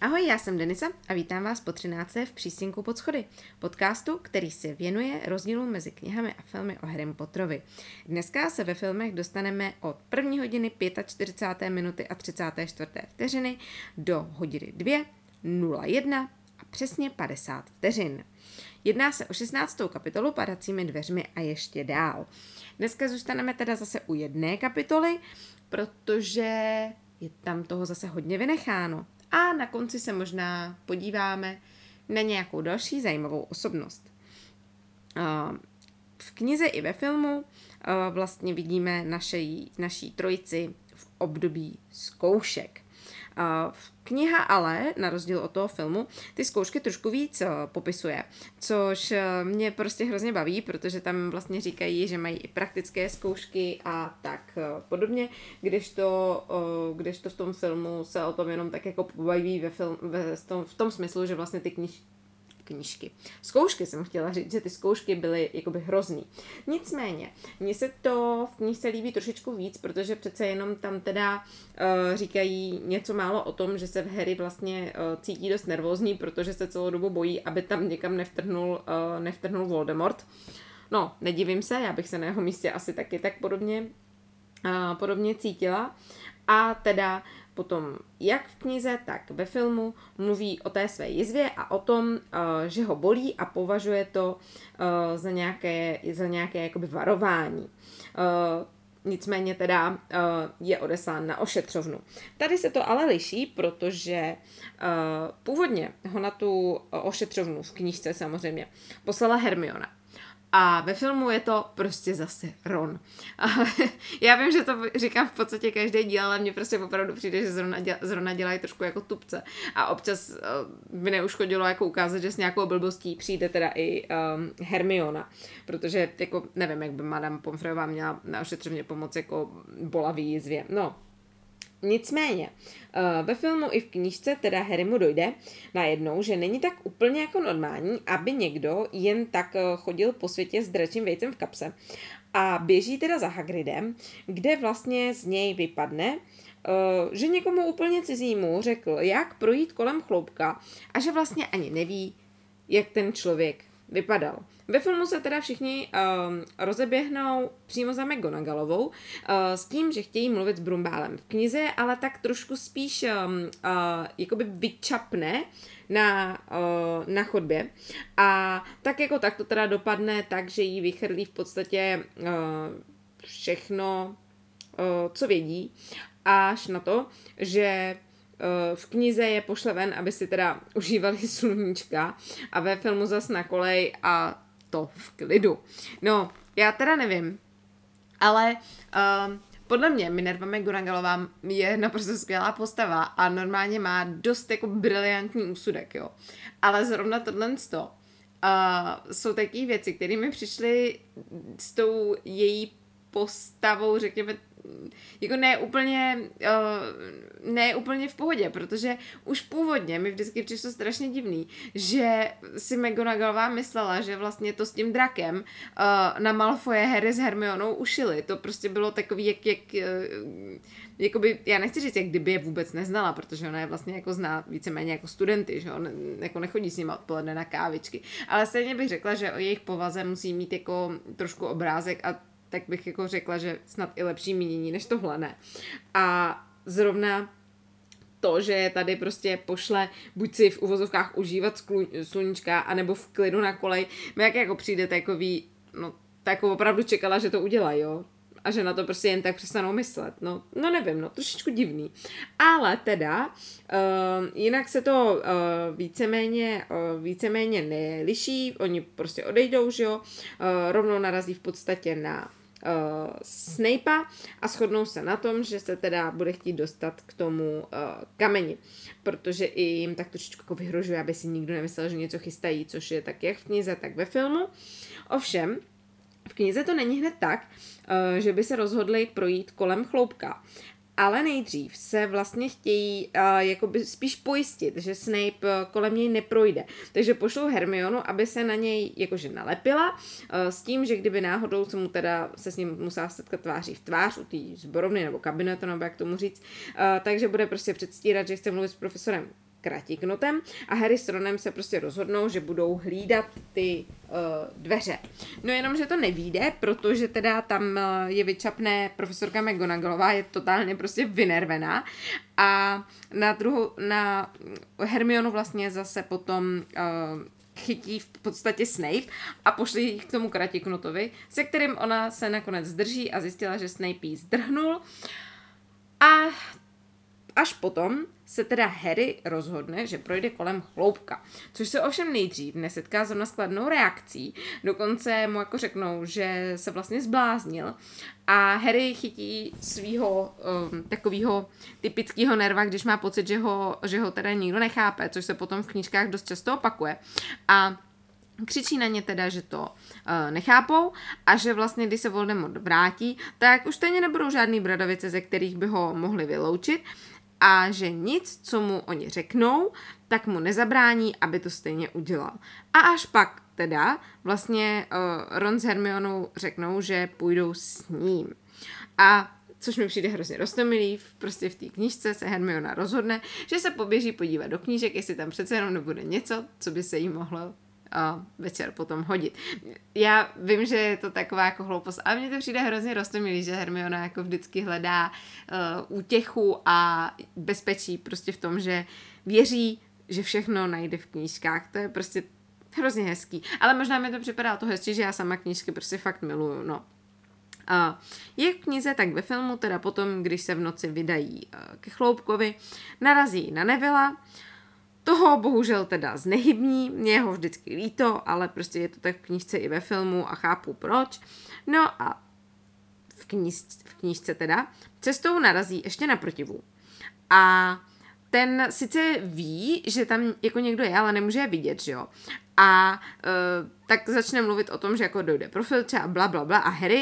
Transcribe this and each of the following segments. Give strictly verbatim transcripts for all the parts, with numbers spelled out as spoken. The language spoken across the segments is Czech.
Ahoj, já jsem Denisa a vítám vás po třinácté v Přísinku Podschody, podcastu, který se věnuje rozdílu mezi knihami a filmy o Harrym Potterovi. Dneska se ve filmech dostaneme od první hodiny čtyřicáté páté minuty a třicáté čtvrté vteřiny do hodiny dvě nula jedna a přesně padesát vteřin. Jedná se o šestnáctou kapitolu Padacími dveřmi a ještě dál. Dneska zůstaneme teda zase u jedné kapitoly, protože je tam toho zase hodně vynecháno. A na konci se možná podíváme na nějakou další zajímavou osobnost. V knize i ve filmu vlastně vidíme naší, naší trojici v období zkoušek. Kniha ale, na rozdíl od toho filmu, ty zkoušky trošku víc popisuje, což mě prostě hrozně baví, protože tam vlastně říkají, že mají i praktické zkoušky a tak podobně, kdežto, kdežto v tom filmu se o tom jenom tak jako pobaví ve film, ve tom, v tom smyslu, že vlastně ty kniž, knížky, zkoušky jsem chtěla říct, že ty zkoušky byly jakoby hrozný. Nicméně, mně se to v knížce líbí trošičku víc, protože přece jenom tam teda uh, říkají něco málo o tom, že se v Harry vlastně uh, cítí dost nervózní, protože se celou dobu bojí, aby tam někam nevtrhnul, uh, nevtrhnul Voldemort. No, nedivím se, já bych se na jeho místě asi taky tak podobně, uh, podobně cítila. A teda potom jak v knize, tak ve filmu mluví o té své jizvě a o tom, že ho bolí a považuje to za nějaké, za nějaké jakoby varování. Nicméně teda je odeslán na ošetřovnu. Tady se to ale liší, protože původně ho na tu ošetřovnu v knížce samozřejmě poslala Hermiona. A ve filmu je to prostě zase Ron. Já vím, že to říkám v podstatě každý díl, ale mně prostě opravdu přijde, že zrovna, děla, zrovna dělají trošku jako tupce. A občas uh, by neuškodilo jako ukázat, že s nějakou blbostí přijde teda i um, Hermiona. Protože jako nevím, jak by Madame Pomfreyová měla na ošetřovně pomoct jako bolavý jizvě. No, nicméně, uh, ve filmu i v knížce teda Harrymu dojde najednou, že není tak úplně jako normální, aby někdo jen tak uh, chodil po světě s dračím vejcem v kapse. A běží teda za Hagridem, kde vlastně z něj vypadne, uh, že někomu úplně cizímu řekl, jak projít kolem chloupka a že vlastně ani neví, jak ten člověk vypadal. Ve filmu se teda všichni um, rozeběhnou přímo za McGonagallovou uh, s tím, že chtějí mluvit s Brumbálem. V knize je ale tak trošku spíš um, uh, jakoby vyčapne na, uh, na chodbě. A tak jako tak to teda dopadne tak, že jí vychrlí v podstatě uh, všechno, uh, co vědí. Až na to, že v knize je pošle ven, aby si teda užívali sluníčka a ve filmu zas na kolej a to v klidu. No, já teda nevím, ale uh, podle mě Minerva McGonagallová je naprosto skvělá postava a normálně má dost jako briliantní úsudek, jo. Ale zrovna tohle uh, jsou takové věci, které mi přišly s tou její postavou, řekněme, jako ne úplně, uh, ne úplně v pohodě, protože už původně mi vždycky přišlo strašně divný, že si McGonagallová myslela, že vlastně to s tím drakem uh, na Malfoje Harry s Hermionou ušili. To prostě bylo takový, jak, jak uh, jakoby, já nechci říct, jak kdyby je vůbec neznala, protože ona je vlastně jako zná víceméně jako studenty, že on jako nechodí s nima odpoledne na kávičky. Ale stejně bych řekla, že o jejich povaze musí mít jako trošku obrázek a tak bych jako řekla, že snad i lepší mínění než tohle ne. A zrovna to, že je tady prostě pošle buď si v uvozovkách užívat sluníčka, anebo v klidu na kolej, mi jak jako přijde takový, no tak jako opravdu čekala, že to udělají, jo. A že na to prostě jen tak přestanou myslet. No, no nevím, no trošičku divný. Ale teda, uh, jinak se to uh, víceméně, uh, víceméně neliší, oni prostě odejdou, že jo, uh, rovnou narazí v podstatě na uh, Snapea a shodnou se na tom, že se teda bude chtít dostat k tomu uh, kameni, protože i jim tak trošičku jako vyhrožuje, aby si nikdo nemyslel, že něco chystají, což je tak jak v knize, tak ve filmu. Ovšem, v knize to není hned tak, že by se rozhodli projít kolem chloupka, ale nejdřív se vlastně chtějí jakoby spíš pojistit, že Snape kolem něj neprojde. Takže pošlou Hermionu, aby se na něj jakože nalepila s tím, že kdyby náhodou se mu teda se s ním musela setkat tváří v tvář u té zborovny nebo kabinetu, nebo jak tomu říct, takže bude prostě předstírat, že chce mluvit s profesorem kratiknotem a Harry s Ronem se prostě rozhodnou, že budou hlídat ty uh, dveře. No jenom, že to nevíde, protože teda tam uh, je vyčapné profesorka McGonagallová, je totálně prostě vynervená a na druhou, na Hermionu vlastně zase potom uh, chytí v podstatě Snape a pošli ji k tomu kratiknotovi, se kterým ona se nakonec zdrží a zjistila, že Snape jí zdrhnul. A až potom se teda Harry rozhodne, že projde kolem chloupka, což se ovšem nejdřív nesetká zrovna s kladnou reakcí, dokonce mu jako řeknou, že se vlastně zbláznil a Harry chytí svýho um, takového typického nerva, když má pocit, že ho, že ho teda nikdo nechápe, což se potom v knížkách dost často opakuje a křičí na ně teda, že to uh, nechápou a že vlastně, když se Voldemort vrátí, tak už stejně nebudou žádný bradavice, ze kterých by ho mohli vyloučit a že nic, co mu oni řeknou, tak mu nezabrání, aby to stejně udělal. A až pak teda vlastně uh, Ron s Hermionou řeknou, že půjdou s ním. A což mi přijde hrozně roztomilý, prostě v té knížce se Hermiona rozhodne, že se poběží podívat do knížek, jestli tam přece jenom nebude něco, co by se jí mohlo a večer potom hodit. Já vím, že je to taková jako hloupost, ale mně to přijde hrozně roztomilý, že Hermiona jako vždycky hledá uh, útěchu a bezpečí prostě v tom, že věří, že všechno najde v knížkách. To je prostě hrozně hezký. Ale možná mi to připadá to hezčí, že já sama knížky prostě fakt miluju, no. Uh, jak v knize, tak ve filmu, teda potom, když se v noci vydají uh, ke chloupkovi, narazí na Nevila. Toho bohužel teda znehybní, mě ho vždycky líto, ale prostě je to tak v knížce i ve filmu a chápu proč. No a v, kníž, v knížce teda cestou narazí ještě na protivu. A ten sice ví, že tam jako někdo je, ale nemůže je vidět, že jo. A e, tak začne mluvit o tom, že jako dojde pro filče a bla, bla, bla a Harry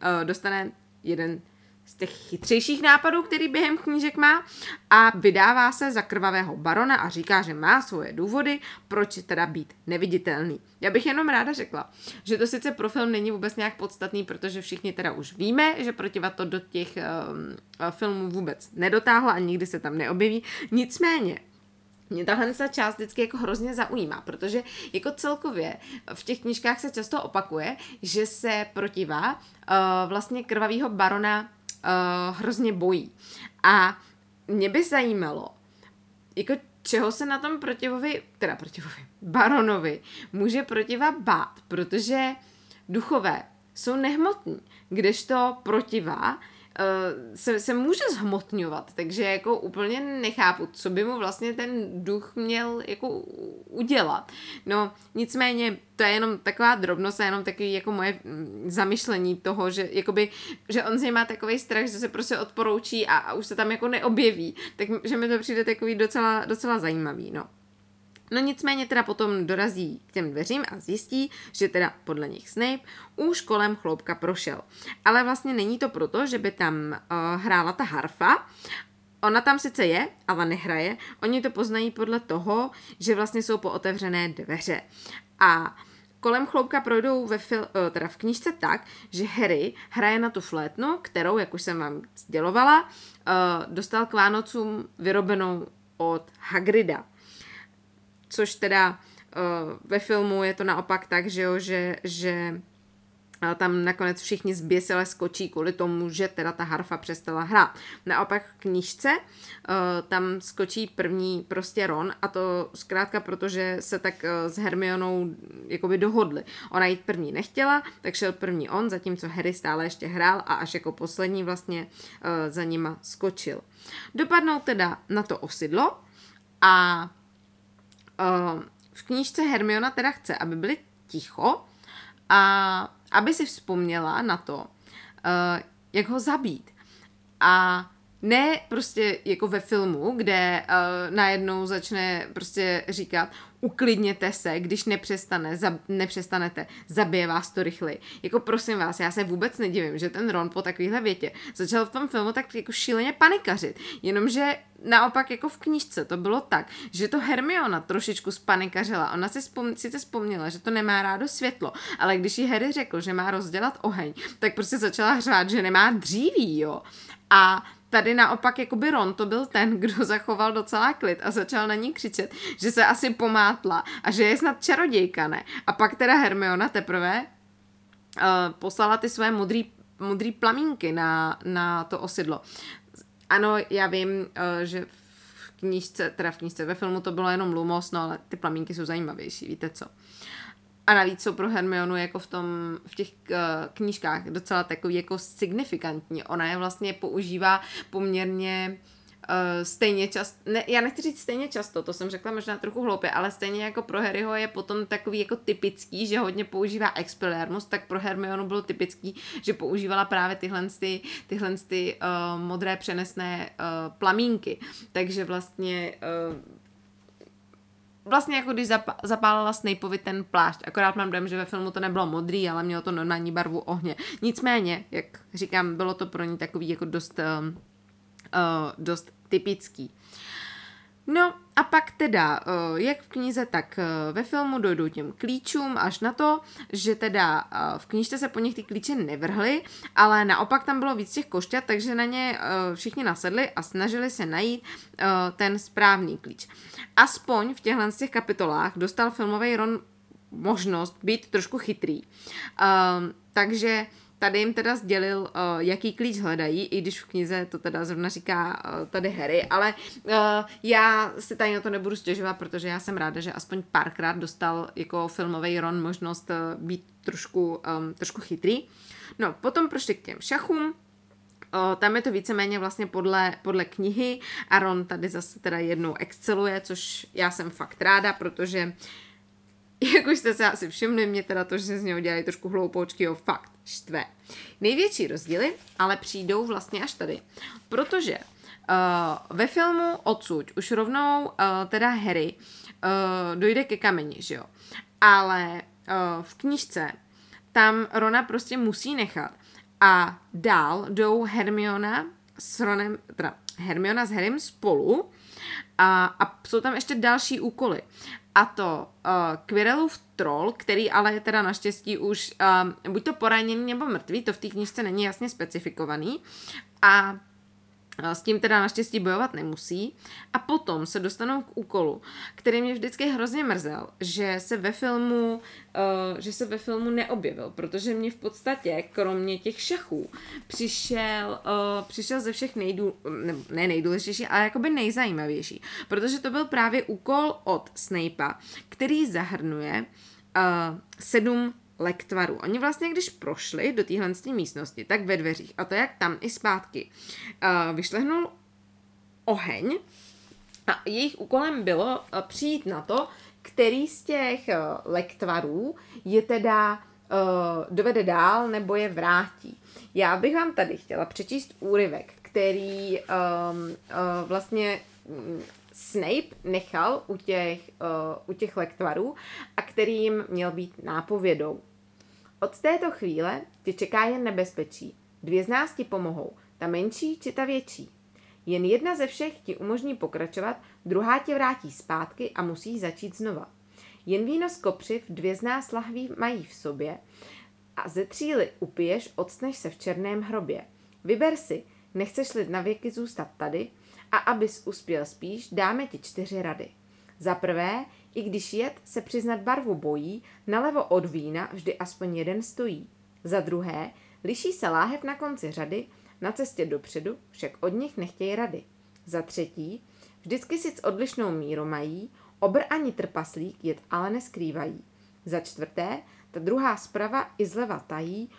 e, dostane jeden z těch chytřejších nápadů, který během knížek má a vydává se za krvavého barona a říká, že má svoje důvody, proč teda být neviditelný. Já bych jenom ráda řekla, že to sice pro film není vůbec nějak podstatný, protože všichni teda už víme, že protiva to do těch um, filmů vůbec nedotáhla a nikdy se tam neobjeví. Nicméně, mě tahle část vždycky jako hrozně zaujímá, protože jako celkově v těch knížkách se často opakuje, že se protiva uh, vlastně krvavého barona Uh, hrozně bojí. A mě by zajímalo, jako čeho se na tom protivovi, teda protivovi, baronovi, může protiva bát, protože duchové jsou nehmotní, kdežto protiva uh, se, se může zhmotňovat, takže jako úplně nechápu, co by mu vlastně ten duch měl jako udělat. No, nicméně to je jenom taková drobnost a jenom takový jako moje zamyšlení toho, že, jakoby, že on z něj má takovej strach, že se prostě odporoučí a, a už se tam jako neobjeví, takže mi to přijde takový docela, docela zajímavý, no. No nicméně teda potom dorazí k těm dveřím a zjistí, že teda podle nich Snape už kolem chloupka prošel. Ale vlastně není to proto, že by tam uh, hrála ta harfa. Ona tam sice je, ale nehraje. Oni to poznají podle toho, že vlastně jsou pootevřené dveře. A kolem chloupka projdou ve fil, teda v knížce tak, že Harry hraje na tu flétnu, kterou, jak už jsem vám sdělovala, uh, dostal k Vánocům vyrobenou od Hagrida. Což teda uh, ve filmu je to naopak tak, že, jo, že, že uh, tam nakonec všichni zběsile skočí kvůli tomu, že teda ta harfa přestala hrát. Naopak v knížce uh, tam skočí první prostě Ron a to zkrátka, protože se tak uh, s Hermionou jakoby dohodli. Ona jít první nechtěla, tak šel první on, zatímco Harry stále ještě hrál a až jako poslední vlastně uh, za nima skočil. Dopadnou teda na to osidlo a v knížce Hermiona teda chce, aby byli ticho a aby si vzpomněla na to, jak ho zabít. A ne prostě jako ve filmu, kde najednou začne prostě říkat uklidněte se, když nepřestane, zab, nepřestanete, zabije vás to rychleji. Jako prosím vás, já se vůbec nedivím, že ten Ron po takovýhle větě začal v tom filmu tak jako šíleně panikařit. Jenomže naopak jako v knížce to bylo tak, že to Hermiona trošičku spanikařila. Ona si vzpom, sice vzpomněla, že to nemá rádo světlo, ale když jí Harry řekl, že má rozdělat oheň, tak prostě začala hřát, že nemá dříví, jo. A Tady naopak jakoby Ron to byl ten, kdo zachoval docela klid a začal na ní křičet, že se asi pomátla a že je snad čarodějka, ne? A pak teda Hermiona teprve uh, poslala ty své modrý, modrý plamínky na, na to osidlo. Ano, já vím, uh, že v knížce, teda v knížce, ve filmu to bylo jenom lumost, no ale ty plamínky jsou zajímavější, víte co? A navíc jsou pro Hermionu jako v tom, v těch knížkách docela takový jako signifikantní. Ona je vlastně používá poměrně uh, stejně často, ne, já nechci říct stejně často, to jsem řekla možná trochu hloupě, ale stejně jako pro Harryho je potom takový jako typický, že hodně používá expelliarmus, tak pro Hermionu bylo typický, že používala právě tyhle, ty, tyhle ty, uh, modré přenesné uh, plamínky. Takže vlastně... Uh, Vlastně jako když zapálila Snapeovi ten plášť, akorát mám dojem, že ve filmu to nebylo modrý, ale mělo to na ní barvu ohně. Nicméně, jak říkám, bylo to pro ní takový jako dost, uh, uh, dost typický. No a pak teda, uh, jak v knize, tak uh, ve filmu dojdou těm klíčům až na to, že teda uh, v knížce se po nich ty klíče nevrhly, ale naopak tam bylo víc těch košťat, takže na ně uh, všichni nasedli a snažili se najít uh, ten správný klíč. Aspoň v těchhle z těch kapitolách dostal filmový Ron možnost být trošku chytrý. Uh, takže... Tady jim teda sdělil, jaký klíč hledají, i když v knize to teda zrovna říká tady Harry, ale já si tady na to nebudu stěžovat, protože já jsem ráda, že aspoň párkrát dostal jako filmový Ron možnost být trošku, trošku chytrý. No, potom prošli k těm šachům. O, tam je to víceméně vlastně podle, podle knihy a Ron tady zase teda jednou exceluje, což já jsem fakt ráda, protože jak už jste se asi všimli, mě teda to, že se z něho dělají trošku hloupoučky, jo, fakt štve. Největší rozdíly ale přijdou vlastně až tady, protože uh, ve filmu odsud už rovnou uh, teda Harry uh, dojde ke kameni, že jo, ale uh, v knížce tam Rona prostě musí nechat a dál jdou Hermiona s Ronem, teda Hermiona s Harrym spolu a, a jsou tam ještě další úkoly. A to uh, Quirrellův troll, který ale je teda naštěstí už um, buď to poraněný nebo mrtvý, to v té knižce není jasně specifikovaný a uh, s tím teda naštěstí bojovat nemusí. A potom se dostanou k úkolu, který mě vždycky hrozně mrzel, že se ve filmu, uh, že se ve filmu neobjevil, protože mě v podstatě kromě těch šachů přišel, uh, přišel ze všech nejdů, ne, ne nejdůležitější, ale jakoby nejzajímavější, protože to byl právě úkol od Snapea, který zahrnuje uh, sedm lektvarů. Oni vlastně, když prošli do téhle místnosti, tak ve dveřích, a to jak tam i zpátky, uh, vyšlehnul oheň a jejich úkolem bylo uh, přijít na to, který z těch uh, lektvarů je teda uh, dovede dál nebo je vrátí. Já bych vám tady chtěla přečíst úryvek, který um, uh, vlastně um, Snape nechal u těch, uh, u těch lektvarů a který jim měl být nápovědou. Od této chvíle tě čeká jen nebezpečí. Dvě z nás ti pomohou, ta menší či ta větší. Jen jedna ze všech ti umožní pokračovat, druhá tě vrátí zpátky a musí začít znova. Jen víno z kopřiv dvě z nás lahví mají v sobě a ze tříly upiješ, octneš se v černém hrobě. Vyber si, nechceš-li navěky zůstat tady a abys uspěl spíš, dáme ti čtyři rady. Za prvé, i když jed se přiznat barvu bojí, nalevo od vína vždy aspoň jeden stojí. Za druhé, liší se láhev na konci řady, na cestě dopředu, však od nich nechtějí rady. Za třetí, vždycky si s odlišnou míru mají, obr ani trpaslík jed ale neskrývají. Za čtvrté, ta druhá zprava i zleva tají,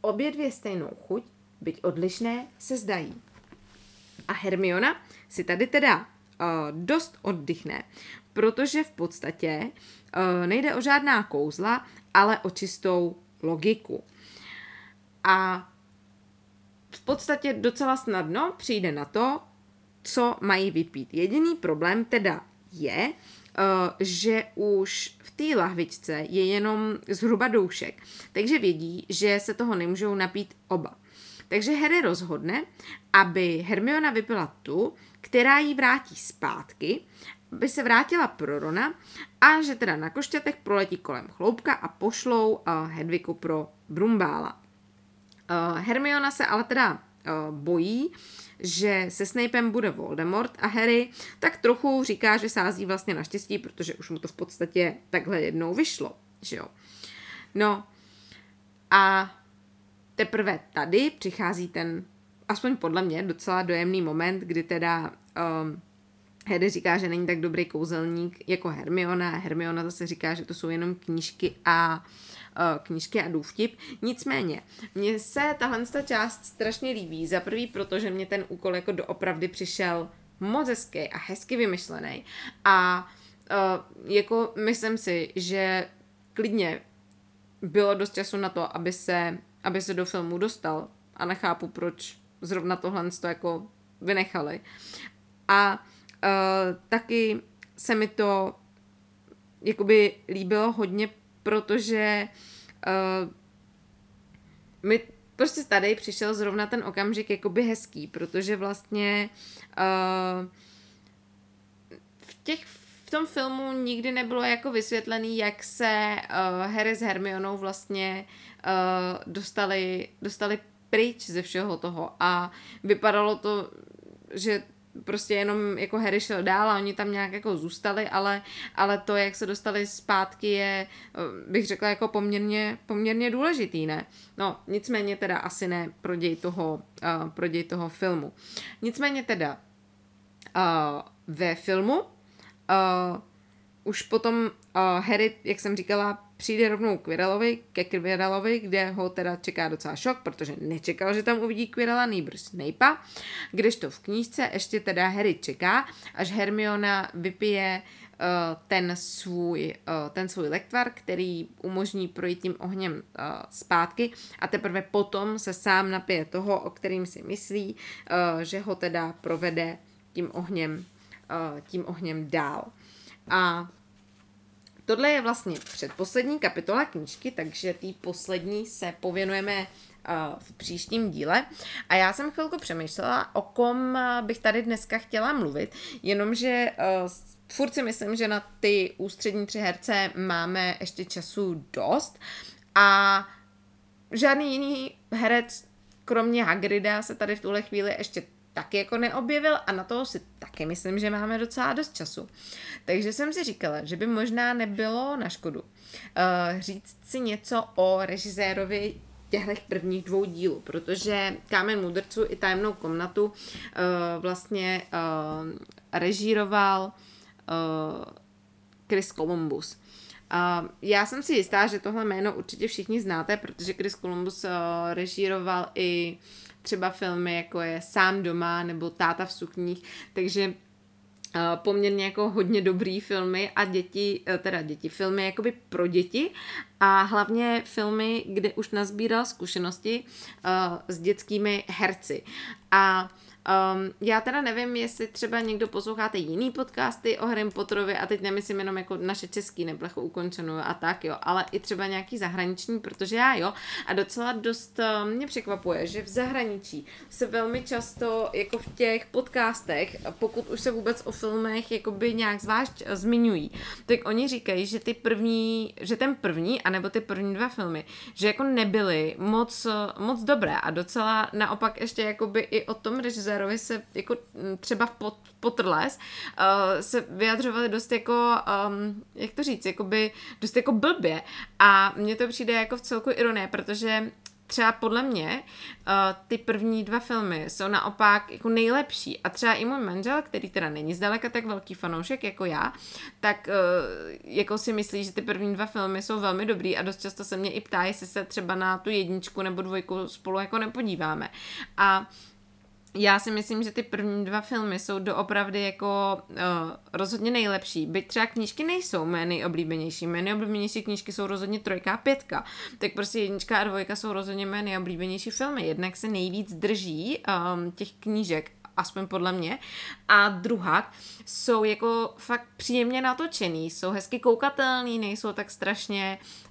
obě dvě stejnou chuť, byť odlišné se zdají. A Hermiona si tady teda uh, dost oddychne, protože v podstatě uh, nejde o žádná kouzla, ale o čistou logiku. A v podstatě docela snadno přijde na to, co mají vypít. Jediný problém teda je, Uh, že už v té lahvičce je jenom zhruba doušek, takže vědí, že se toho nemůžou napít oba. Takže Harry rozhodne, aby Hermiona vypila tu, která jí vrátí zpátky, aby se vrátila pro Rona a že teda na košťatech proletí kolem chloupka a pošlou uh, Hedviku pro Brumbála. Uh, Hermiona se ale teda uh, bojí, že se Snapem bude Voldemort a Harry tak trochu říká, že sází vlastně na štěstí, protože už mu to v podstatě takhle jednou vyšlo, že jo. No a teprve tady přichází ten, aspoň podle mě, docela dojemný moment, kdy teda um, Harry říká, že není tak dobrý kouzelník jako Hermiona a Hermiona zase říká, že to jsou jenom knížky a uh, knížky a důvtip. Nicméně, mně se tahle část strašně líbí, za prvý proto, že mě ten úkol jako doopravdy přišel moc hezký a hezky vymyšlený a uh, jako myslím si, že klidně bylo dost času na to, aby se, aby se do filmu dostal a nechápu, proč zrovna tohle to jako vynechali. A uh, taky se mi to jakoby líbilo hodně, protože uh, mi prostě tady přišel zrovna ten okamžik jakoby hezký, protože vlastně uh, v těch v tom filmu nikdy nebylo jako vysvětlený, jak se uh, Harry s Hermionou vlastně uh, dostali, dostali pryč ze všeho toho a vypadalo to, že prostě jenom jako Harry šel dál a oni tam nějak jako zůstali, ale, ale to, jak se dostali zpátky je, uh, bych řekla, jako poměrně, poměrně důležitý, ne? No, nicméně teda asi ne pro děj toho, uh, pro děj toho filmu. Nicméně teda uh, ve filmu Uh, už potom uh, Harry, jak jsem říkala, přijde rovnou Quirrellovi, ke Quirrellovi, kde ho teda čeká docela šok, protože nečekal, že tam uvidí Quirrella, nýbrž Snapea, kdežto v knížce ještě teda Harry čeká, až Hermiona vypije uh, ten svůj, uh, ten svůj lektvar, který umožní projít tím ohněm uh, zpátky a teprve potom se sám napije toho, o kterým si myslí, uh, že ho teda provede tím ohněm tím ohněm dál. A tohle je vlastně předposlední kapitola knížky, takže tý poslední se pověnujeme v příštím díle. A já jsem chvilku přemýšlela, o kom bych tady dneska chtěla mluvit, jenomže furt si myslím, že na ty ústřední tři herce máme ještě času dost a žádný jiný herec, kromě Hagrida, se tady v tuhle chvíli ještě taky jako neobjevil a na toho si taky myslím, že máme docela dost času. Takže jsem si říkala, že by možná nebylo na škodu uh, říct si něco o režisérovi těchto prvních dvou dílů, protože Kámen mudrců i Tajemnou komnatu uh, vlastně uh, režíroval uh, Chris Columbus. Uh, já jsem si jistá, že tohle jméno určitě všichni znáte, protože Chris Columbus uh, režíroval i třeba filmy, jako je Sám doma nebo Táta v sukních, takže uh, poměrně jako hodně dobrý filmy a děti, uh, teda děti, filmy jakoby pro děti a hlavně filmy, kde už nazbíral zkušenosti uh, s dětskými herci. A Um, já teda nevím, jestli třeba někdo posloucháte jiný podcasty o Harry Potterovi a teď nemyslím jenom jako naše český Neplechu ukončenou a tak jo, ale i třeba nějaký zahraniční, protože já jo a docela dost uh, mě překvapuje, že v zahraničí se velmi často jako v těch podcastech, pokud už se vůbec o filmech jakoby nějak zvlášť uh, zmiňují, tak oni říkají, že ty první, že ten první anebo ty první dva filmy, že jako nebyly moc, moc dobré a docela naopak ještě jakoby i o tom režisérovi se jako třeba v pot, Potterless uh, se vyjadřovali dost jako, um, jak to říct, jakoby dost jako blbě a mně to přijde jako v celku ironie, protože třeba podle mě uh, ty první dva filmy jsou naopak jako nejlepší a třeba i můj manžel, který teda není zdaleka tak velký fanoušek jako já, tak uh, jako si myslí, že ty první dva filmy jsou velmi dobrý a dost často se mě i ptá, jestli se třeba na tu jedničku nebo dvojku spolu jako nepodíváme. A já si myslím, že ty první dva filmy jsou doopravdy jako uh, rozhodně nejlepší. Byť třeba knížky nejsou mé nejoblíbenější. Mé nejoblíbenější knížky jsou rozhodně trojka a pětka. Tak prostě jednička a dvojka jsou rozhodně mé nejoblíbenější filmy. Jednak se nejvíc drží um, těch knížek, aspoň podle mě. A druhá jsou jako fakt příjemně natočený, jsou hezky koukatelný, nejsou tak strašně uh,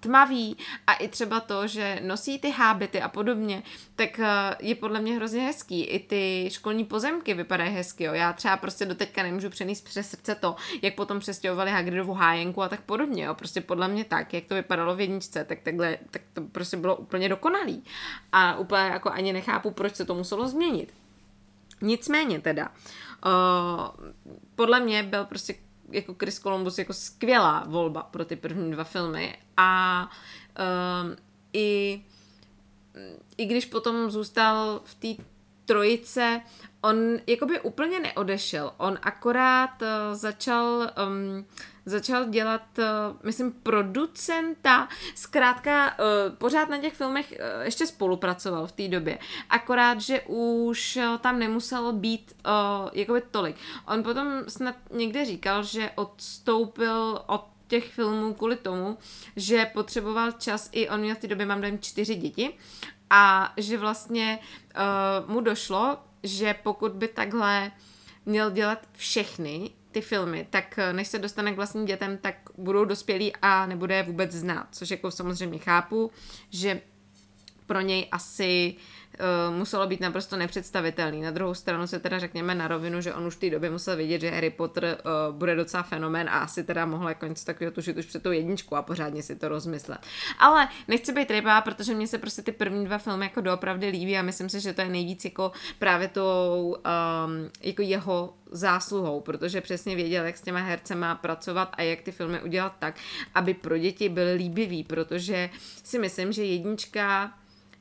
tmavý a i třeba to, že nosí ty hábity a podobně, tak uh, je podle mě hrozně hezký. I ty školní pozemky vypadají hezky, jo. Já třeba prostě doteďka nemůžu přenést přes srdce to, jak potom přestěhovali Hagridovu hájenku a tak podobně, jo. Prostě podle mě tak, jak to vypadalo v jedničce, tak takhle, tak to prostě bylo úplně dokonalý. A úplně jako ani nechápu, proč se to muselo změnit. Nicméně teda, uh, podle mě byl prostě jako Chris Columbus jako skvělá volba pro ty první dva filmy a um, i, i když potom zůstal v té trojice, on jakoby úplně neodešel, on akorát uh, začal um, začal dělat, uh, myslím, producenta, zkrátka uh, pořád na těch filmech uh, ještě spolupracoval v té době, akorát, že už uh, tam nemuselo být uh, jakoby tolik. On potom snad někde říkal, že odstoupil od těch filmů kvůli tomu, že potřeboval čas, i on měl v té době, mám dojím, čtyři děti, a že vlastně uh, mu došlo, že pokud by takhle měl dělat všechny ty filmy, tak než se dostane k vlastním dětem, tak budou dospělí a nebude je vůbec znát, což jako samozřejmě chápu, že pro něj asi uh, muselo být naprosto nepředstavitelný. Na druhou stranu se teda řekněme na rovinu, že on už v té době musel vidět, že Harry Potter uh, bude docela fenomén a asi teda mohl jako něco takového tušit už před tou jedničkou a pořádně si to rozmyslet. Ale nechci být ryba, protože mně se prostě ty první dva filmy jako doopravdy líbí a myslím si, že to je nejvíc jako právě tou um, jako jeho zásluhou, protože přesně věděl, jak s těma hercema pracovat a jak ty filmy udělat tak, aby pro děti byly líbivý, protože si myslím, že jednička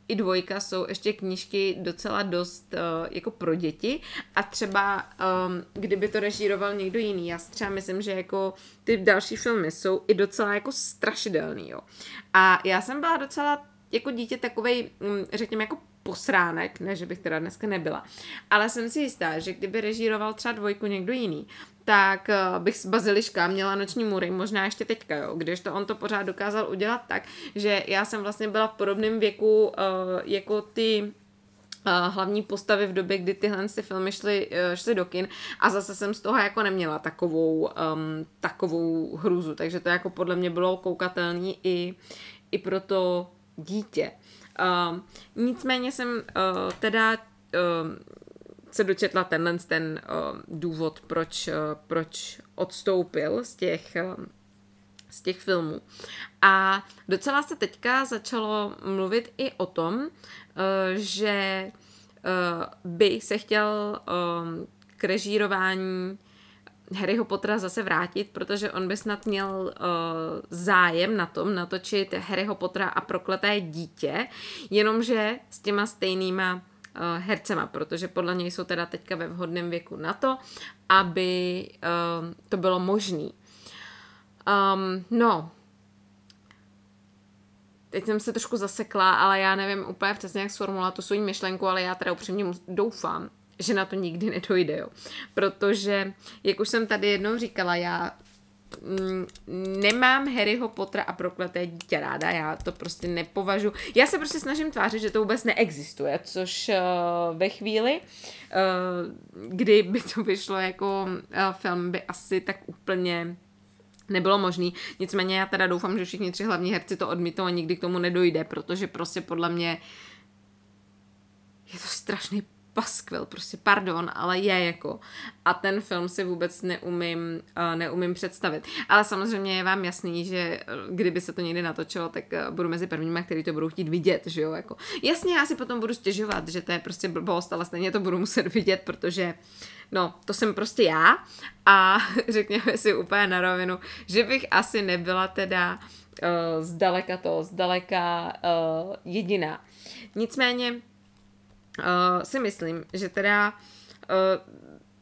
i dvojka jsou ještě knížky docela dost uh, jako pro děti a třeba um, kdyby to režíroval někdo jiný, já třeba myslím, že jako ty další filmy jsou i docela jako strašidelný, jo. A já jsem byla docela jako dítě takovej, řekněme jako posránek, ne, že bych teda dneska nebyla, ale jsem si jistá, že kdyby režíroval třeba dvojku někdo jiný, tak bych z Baziliška měla noční můry, možná ještě teďka, jo, když to on to pořád dokázal udělat tak, že já jsem vlastně byla v podobném věku uh, jako ty hlavní postavy v době, kdy tyhle si filmy šly, šly do kin a zase jsem z toho jako neměla takovou, um, takovou hruzu, takže to jako podle mě bylo koukatelný i, i pro to dítě. Uh, nicméně jsem uh, teda uh, se dočetla tenhle ten uh, důvod, proč, uh, proč odstoupil z těch, uh, z těch filmů. A docela se teďka začalo mluvit i o tom, uh, že uh, by se chtěl uh, k režírování Harryho Pottera zase vrátit, protože on by snad měl uh, zájem na tom natočit Harryho Pottera a prokleté dítě, jenomže s těma stejnýma uh, hercema, protože podle něj jsou teda teďka ve vhodném věku na to, aby uh, to bylo možný. Um, no, teď jsem se trošku zasekla, ale já nevím úplně přesně, jak sformulovat tu svou myšlenku, ale já teda upřímně doufám, že na to nikdy nedojde, jo. Protože, jak už jsem tady jednou říkala, já mm, nemám Harryho Pottera a prokleté dítě ráda, já to prostě nepovažu. Já se prostě snažím tvářit, že to vůbec neexistuje, což uh, ve chvíli, uh, kdy by to vyšlo jako uh, film, by asi tak úplně nebylo možný. Nicméně já teda doufám, že všichni tři hlavní herci to odmítnou a nikdy k tomu nedojde, protože prostě podle mě je to strašný paskvil, prostě pardon, ale je jako. A ten film si vůbec neumím, uh, neumím představit. Ale samozřejmě je vám jasný, že kdyby se to někdy natočilo, tak uh, budu mezi prvními, kteří to budou chtít vidět, že jo, jako. Jasně, já si potom budu stěžovat, že to je prostě blbost, ale stejně to budu muset vidět, protože no, to jsem prostě já a řekněme si úplně na rovinu, že bych asi nebyla teda uh, zdaleka to, zdaleka uh, jediná. Nicméně Uh, si myslím, že teda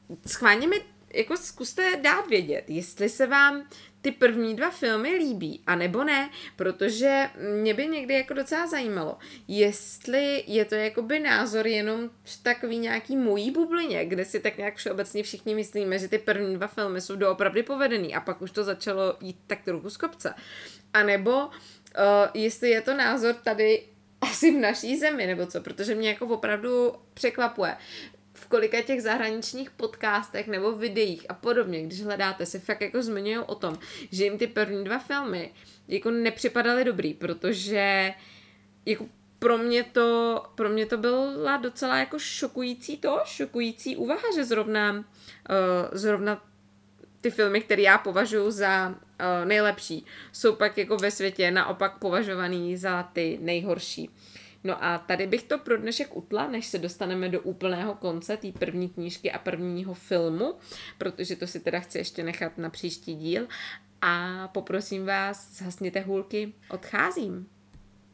uh, schválně mi jako zkuste dát vědět, jestli se vám ty první dva filmy líbí, anebo ne, protože mě by někdy jako docela zajímalo, jestli je to jakoby názor jenom takový nějaký mojí bublině, kde si tak nějak všeobecně všichni myslíme, že ty první dva filmy jsou doopravdy povedený a pak už to začalo jít tak trochu z kopce. A nebo uh, jestli je to názor tady asi v naší zemi, nebo co, protože mě jako opravdu překvapuje, v kolika těch zahraničních podcastech nebo videích a podobně, když hledáte, se fakt jako zmiňují o tom, že jim ty první dva filmy jako nepřipadaly dobrý, protože jako pro mě to, pro mě to byla docela jako šokující to, šokující úvaha, že zrovna, uh, zrovna ty filmy, které já považuji za uh, nejlepší, jsou pak jako ve světě naopak považovaný za ty nejhorší. No a tady bych to pro dnešek utla, než se dostaneme do úplného konce té první knížky a prvního filmu, protože to si teda chci ještě nechat na příští díl. A poprosím vás, zhasněte hůlky, odcházím.